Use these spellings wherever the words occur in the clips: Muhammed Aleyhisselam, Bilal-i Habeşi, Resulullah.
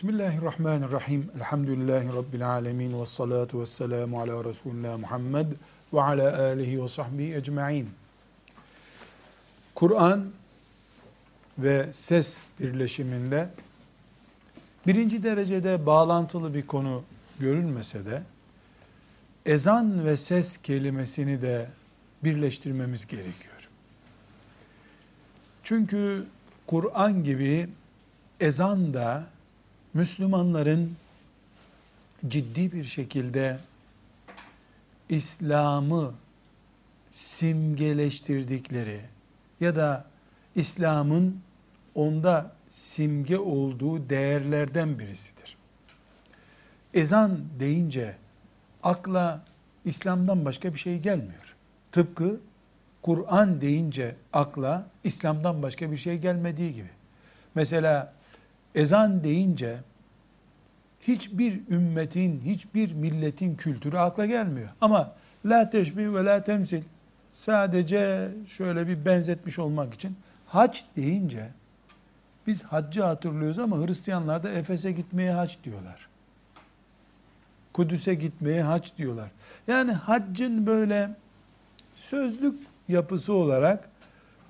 Bismillahirrahmanirrahim. Elhamdülillahi Rabbil alemin. Vessalatu vesselamu ala Resulullah Muhammed ve ala alihi ve sahbihi ecma'in. Kur'an ve ses birleşiminde birinci derecede bağlantılı bir konu görünmese de ezan ve ses kelimesini de birleştirmemiz gerekiyor. Çünkü Kur'an gibi ezan da Müslümanların ciddi bir şekilde İslam'ı simgeleştirdikleri ya da İslam'ın onda simge olduğu değerlerden birisidir. Ezan deyince akla İslam'dan başka bir şey gelmiyor. Tıpkı Kur'an deyince akla İslam'dan başka bir şey gelmediği gibi. Mesela ezan deyince hiçbir ümmetin, hiçbir milletin kültürü akla gelmiyor. Ama la teşbih ve la temsil, sadece şöyle bir benzetmiş olmak için. Hac deyince biz haccı hatırlıyoruz ama Hristiyanlar da Efes'e gitmeye hac diyorlar. Kudüs'e gitmeye hac diyorlar. Yani haccın böyle sözlük yapısı olarak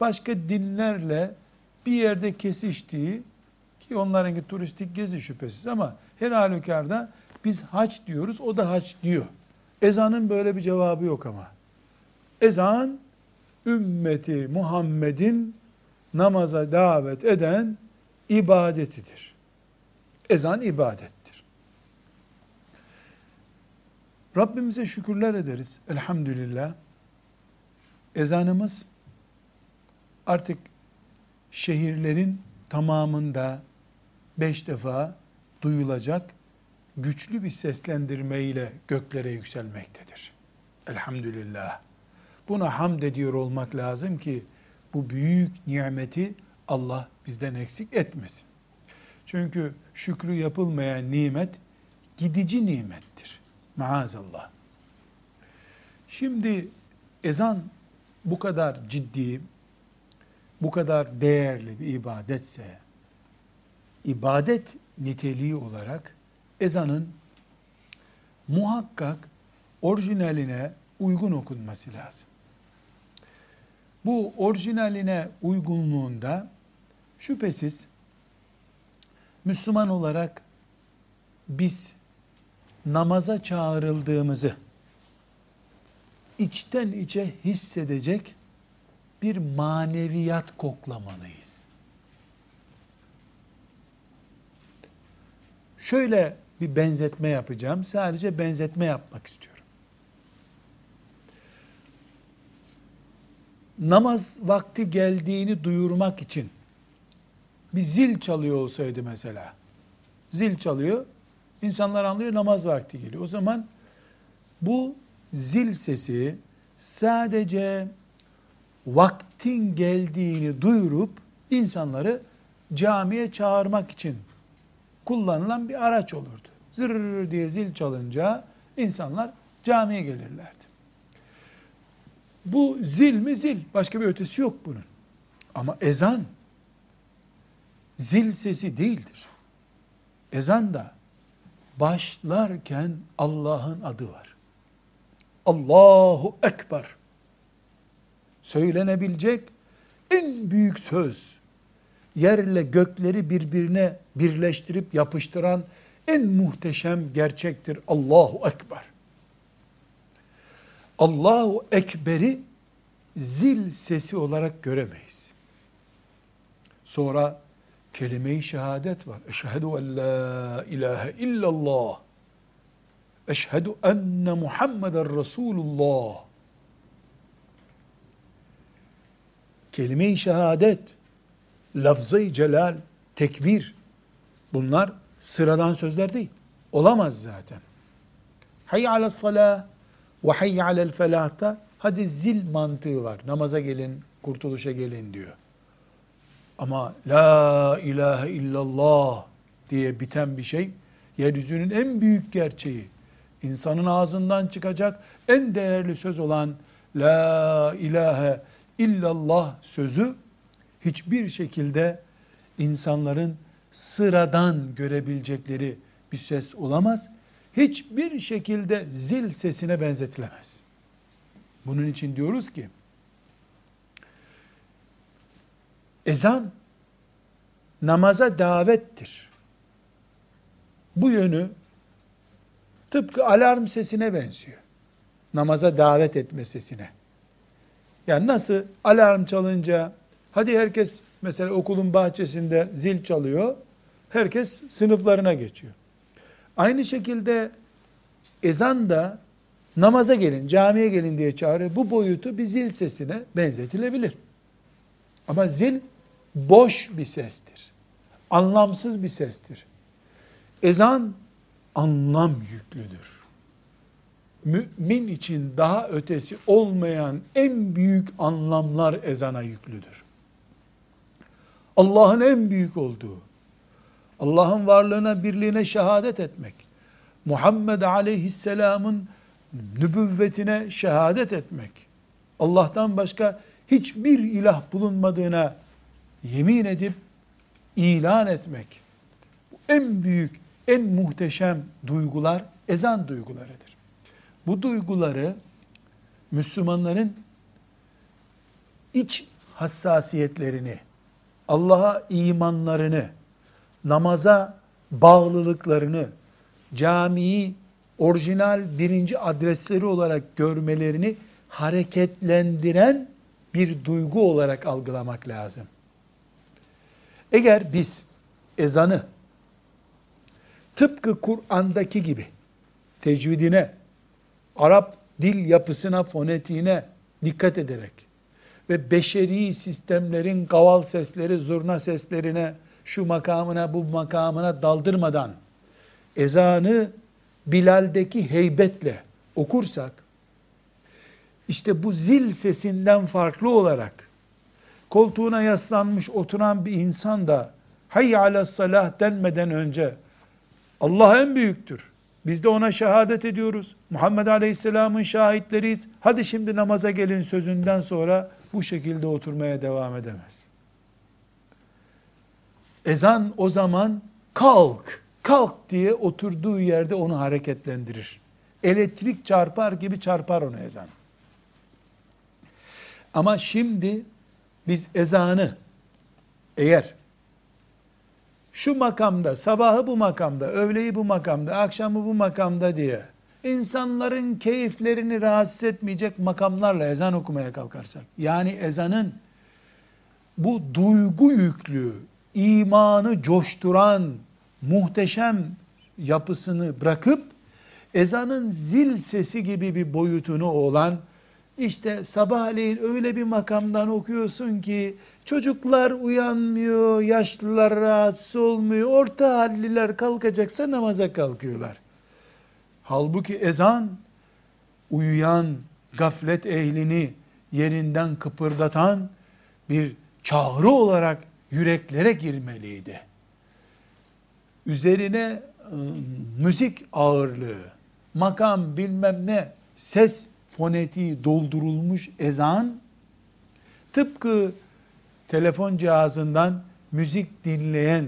başka dinlerle bir yerde kesiştiği, ki onlarınki turistik gezi şüphesiz ama her halükarda biz hac diyoruz, o da hac diyor. Ezanın böyle bir cevabı yok ama. Ezan, ümmeti Muhammed'in namaza davet eden ibadetidir. Ezan ibadettir. Rabbimize şükürler ederiz. Elhamdülillah. Ezanımız artık şehirlerin tamamında 5 defa duyulacak güçlü bir seslendirmeyle göklere yükselmektedir. Elhamdülillah. Buna hamd ediyor olmak lazım ki bu büyük nimeti Allah bizden eksik etmesin. Çünkü şükrü yapılmayan nimet gidici nimettir. Maazallah. Şimdi ezan bu kadar ciddi, bu kadar değerli bir ibadetse, ibadet niteliği olarak ezanın muhakkak orijinaline uygun okunması lazım. Bu orijinaline uygunluğunda şüphesiz Müslüman olarak biz namaza çağrıldığımızı içten içe hissedecek bir maneviyat koklamalıyız. Şöyle bir benzetme yapacağım. Sadece benzetme yapmak istiyorum. Namaz vakti geldiğini duyurmak için bir zil çalıyor olsaydı mesela. Zil çalıyor, insanlar anlıyor namaz vakti geliyor. O zaman bu zil sesi sadece vaktin geldiğini duyurup insanları camiye çağırmak için kullanılan bir araç olurdu. Zırr diye zil çalınca insanlar camiye gelirlerdi. Bu zil mi zil? Başka bir ötesi yok bunun. Ama ezan zil sesi değildir. Ezan da başlarken Allah'ın adı var. Allahu Ekber. Söylenebilecek en büyük söz, yerle gökleri birbirine birleştirip yapıştıran en muhteşem gerçektir. Allahu Ekber. Allahu Ekber'i zil sesi olarak göremeyiz. Sonra kelime-i şehadet var. Eşhedü en la ilahe illallah. Eşhedü enne Muhammeden Resulullah. Kelime-i şehadet, lafz-ı celal, tekbir, bunlar sıradan sözler değil. Olamaz zaten. Hayy ala salah ve hayy alel felahta hadi zil mantığı var. Namaza gelin, kurtuluşa gelin diyor. Ama la ilahe illallah diye biten bir şey, yeryüzünün en büyük gerçeği, insanın ağzından çıkacak en değerli söz olan la ilahe illallah sözü hiçbir şekilde insanların sıradan görebilecekleri bir ses olamaz. Hiçbir şekilde zil sesine benzetilemez. Bunun için diyoruz ki, ezan namaza davettir. Bu yönü tıpkı alarm sesine benziyor. Namaza davet etme sesine. Yani nasıl alarm çalınca, hadi herkes mesela okulun bahçesinde zil çalıyor, herkes sınıflarına geçiyor. Aynı şekilde ezan da namaza gelin, camiye gelin diye çağırıyor. Bu boyutu bir zil sesine benzetilebilir. Ama zil boş bir sestir. Anlamsız bir sestir. Ezan anlam yüklüdür. Mümin için daha ötesi olmayan en büyük anlamlar ezana yüklüdür. Allah'ın en büyük olduğu, Allah'ın varlığına, birliğine şehadet etmek, Muhammed Aleyhisselam'ın nübüvvetine şehadet etmek, Allah'tan başka hiçbir ilah bulunmadığına yemin edip ilan etmek, en büyük, en muhteşem duygular ezan duygularıdır. Bu duyguları Müslümanların iç hassasiyetlerini, Allah'a imanlarını, namaza bağlılıklarını, camiyi orijinal birinci adresleri olarak görmelerini hareketlendiren bir duygu olarak algılamak lazım. Eğer biz ezanı tıpkı Kur'an'daki gibi tecvidine, Arap dil yapısına, fonetiğine dikkat ederek ve beşeri sistemlerin kaval sesleri, zurna seslerine, şu makamına, bu makamına daldırmadan ezanı Bilal'deki heybetle okursak, işte bu zil sesinden farklı olarak koltuğuna yaslanmış oturan bir insan da hayy alassalah denmeden önce Allah en büyüktür, biz de ona şehadet ediyoruz, Muhammed Aleyhisselam'ın şahitleriyiz, hadi şimdi namaza gelin sözünden sonra bu şekilde oturmaya devam edemez. Ezan o zaman kalk, kalk diye oturduğu yerde onu hareketlendirir. Elektrik çarpar gibi çarpar onu ezan. Ama şimdi biz ezanı eğer şu makamda, sabahı bu makamda, öğleyi bu makamda, akşamı bu makamda diye insanların keyiflerini rahatsız etmeyecek makamlarla ezan okumaya kalkarsak, yani ezanın bu duygu yüklü, imanı coşturan muhteşem yapısını bırakıp ezanın zil sesi gibi bir boyutunu olan, işte sabahleyin öyle bir makamdan okuyorsun ki çocuklar uyanmıyor, yaşlılar rahatsız olmuyor, orta halliler kalkacaksa namaza kalkıyorlar. Halbuki ezan uyuyan, gaflet ehlini yerinden kıpırdatan bir çağrı olarak yüreklere girmeliydi. Üzerine müzik ağırlığı, makam bilmem ne, ses fonetiği doldurulmuş ezan, tıpkı telefon cihazından müzik dinleyen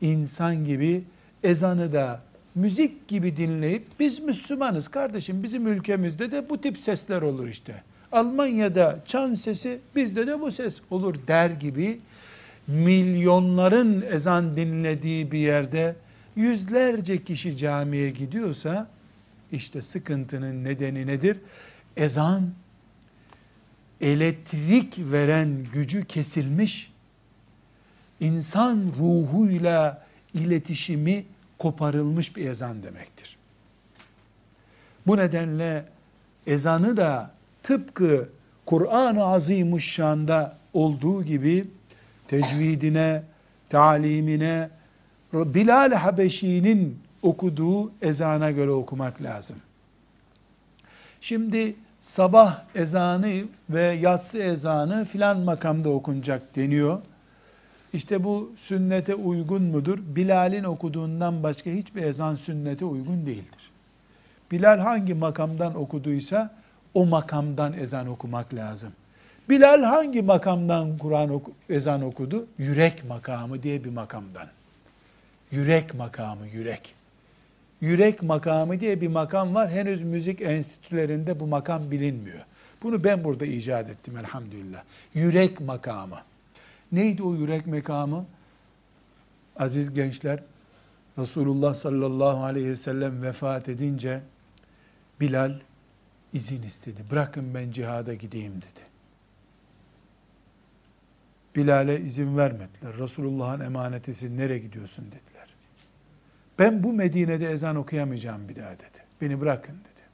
insan gibi ezanı da müzik gibi dinleyip, biz Müslümanız kardeşim, bizim ülkemizde de bu tip sesler olur işte, Almanya'da çan sesi, bizde de bu ses olur der gibi, milyonların ezan dinlediği bir yerde yüzlerce kişi camiye gidiyorsa, işte sıkıntının nedeni nedir? Ezan elektrik veren gücü kesilmiş, insan ruhuyla iletişimi koparılmış bir ezan demektir. Bu nedenle ezanı da tıpkı Kur'an-ı Azimuşşan'da olduğu gibi tecvidine, talimine, Bilal-i Habeşi'nin okuduğu ezana göre okumak lazım. Şimdi sabah ezanı ve yatsı ezanı filan makamda okunacak deniyor. İşte bu sünnete uygun mudur? Bilal'in okuduğundan başka hiçbir ezan sünnete uygun değildir. Bilal hangi makamdan okuduysa o makamdan ezan okumak lazım. Bilal hangi makamdan ezan okudu? Yürek makamı diye bir makamdan. Yürek makamı, yürek. Yürek makamı diye bir makam var. Henüz müzik enstitülerinde bu makam bilinmiyor. Bunu ben burada icat ettim elhamdülillah. Yürek makamı. Neydi o yürek makamı? Aziz gençler, Resulullah sallallahu aleyhi ve sellem vefat edince Bilal izin istedi. Bırakın ben cihada gideyim dedi. Bilal'e izin vermediler. Resulullah'ın emanetisi, nereye gidiyorsun dediler. Ben bu Medine'de ezan okuyamayacağım bir daha dedi. Beni bırakın dedi.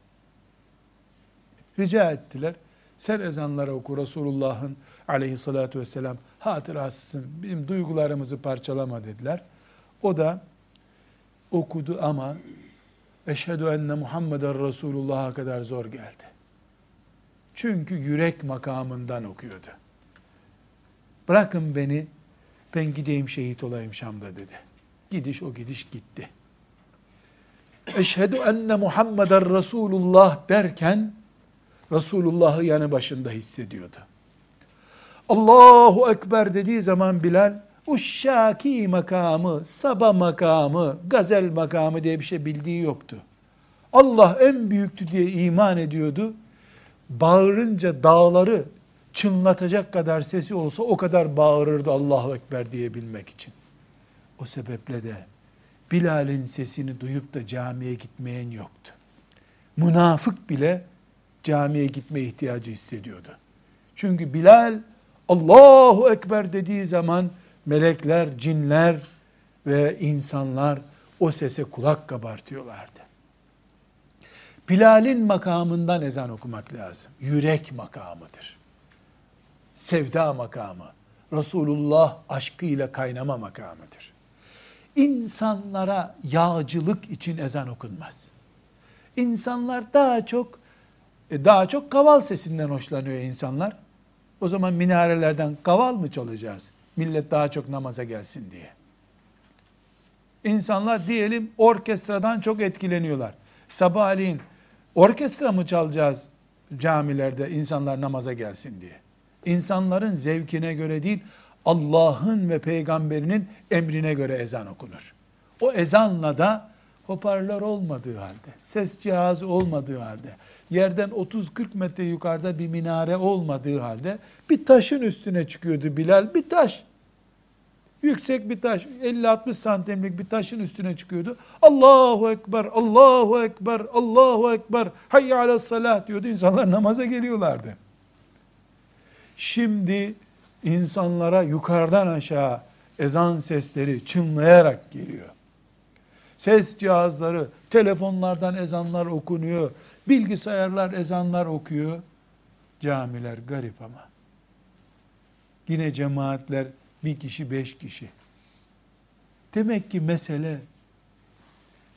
Rica ettiler. Sen ezanlara oku, Resulullah'ın aleyhissalatü vesselam hatırasısın, bizim duygularımızı parçalama dediler. O da okudu ama eşhedü enne Muhammeden Resulullah'a kadar zor geldi. Çünkü yürek makamından okuyordu. Bırakın beni, ben gideyim şehit olayım Şam'da dedi. Gidiş o gidiş gitti. Eşhedü enne Muhammeden Resulullah derken Resulullah'ı yanı başında hissediyordu. Allahu Ekber dediği zaman Bilal, Uşşaki makamı, Saba makamı, Gazel makamı diye bir şey bildiği yoktu. Allah en büyüktü diye iman ediyordu. Bağırınca dağları çınlatacak kadar sesi olsa o kadar bağırırdı Allahu Ekber diyebilmek için. O sebeple de Bilal'in sesini duyup da camiye gitmeyen yoktu. Münafık bile camiye gitme ihtiyacı hissediyordu. Çünkü Bilal Allahu Ekber dediği zaman melekler, cinler ve insanlar o sese kulak kabartıyorlardı. Bilal'in makamından ezan okumak lazım. Yürek makamıdır. Sevda makamı, Resulullah aşkıyla kaynama makamıdır. İnsanlara yağcılık için ezan okunmaz. İnsanlar daha çok kaval sesinden hoşlanıyor insanlar. O zaman minarelerden kaval mı çalacağız? Millet daha çok namaza gelsin diye. İnsanlar diyelim orkestradan çok etkileniyorlar. Sabahleyin orkestra mı çalacağız camilerde insanlar namaza gelsin diye? İnsanların zevkine göre değil, Allah'ın ve peygamberinin emrine göre ezan okunur. O ezanla da hoparlör olmadığı halde, ses cihazı olmadığı halde, yerden 30-40 metre yukarıda bir minare olmadığı halde bir taşın üstüne çıkıyordu Bilal, bir taş. Yüksek bir taş, 50-60 santimlik bir taşın üstüne çıkıyordu. Allahu Ekber, Allahu Ekber, Allahu Ekber, hayya alassalah diyordu. İnsanlar namaza geliyorlardı. Şimdi insanlara yukarıdan aşağı ezan sesleri çınlayarak geliyor. Ses cihazları, telefonlardan ezanlar okunuyor, bilgisayarlar ezanlar okuyor. Camiler garip ama. Yine cemaatler 1 kişi 5 kişi. Demek ki mesele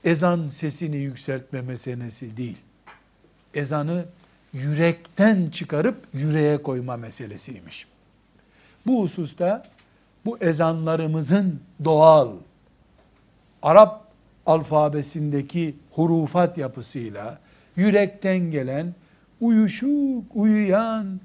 ezan sesini yükseltme meselesi değil. Ezanı yürekten çıkarıp yüreğe koyma meselesiymiş. Bu hususta bu ezanlarımızın doğal, Arap alfabesindeki hurufat yapısıyla yürekten gelen, uyuşuk, uyuyan,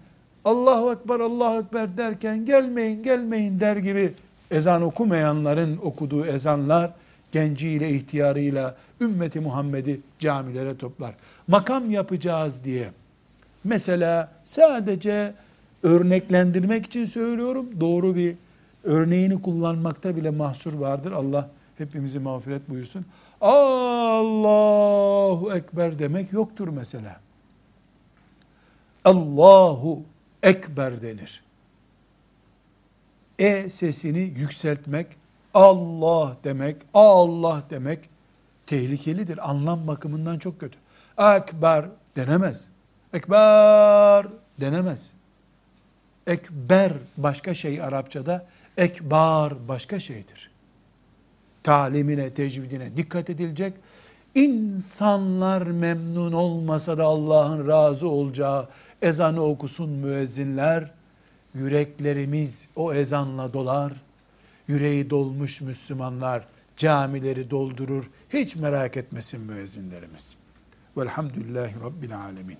Allahu Ekber, Allahu Ekber derken gelmeyin, gelmeyin der gibi ezan okumayanların okuduğu ezanlar genciyle, ihtiyarıyla ümmeti Muhammed'i camilere toplar. Makam yapacağız diye. Mesela sadece örneklendirmek için söylüyorum. Doğru bir örneğini kullanmakta bile mahsur vardır. Allah hepimizi mağfiret buyursun. Allahu Ekber demek yoktur mesela. Allahu Ekber denir. E sesini yükseltmek, Allah demek, Allah demek tehlikelidir. Anlam bakımından çok kötü. Ekber denemez. Ekber denemez. Ekber başka şey Arapçada, ekbar başka şeydir. Talimine, tecvidine dikkat edilecek. İnsanlar memnun olmasa da Allah'ın razı olacağı ezanı okusun müezzinler. Yüreklerimiz o ezanla dolar. Yüreği dolmuş Müslümanlar camileri doldurur. Hiç merak etmesin müezzinlerimiz. Velhamdülillahi Rabbil alemin.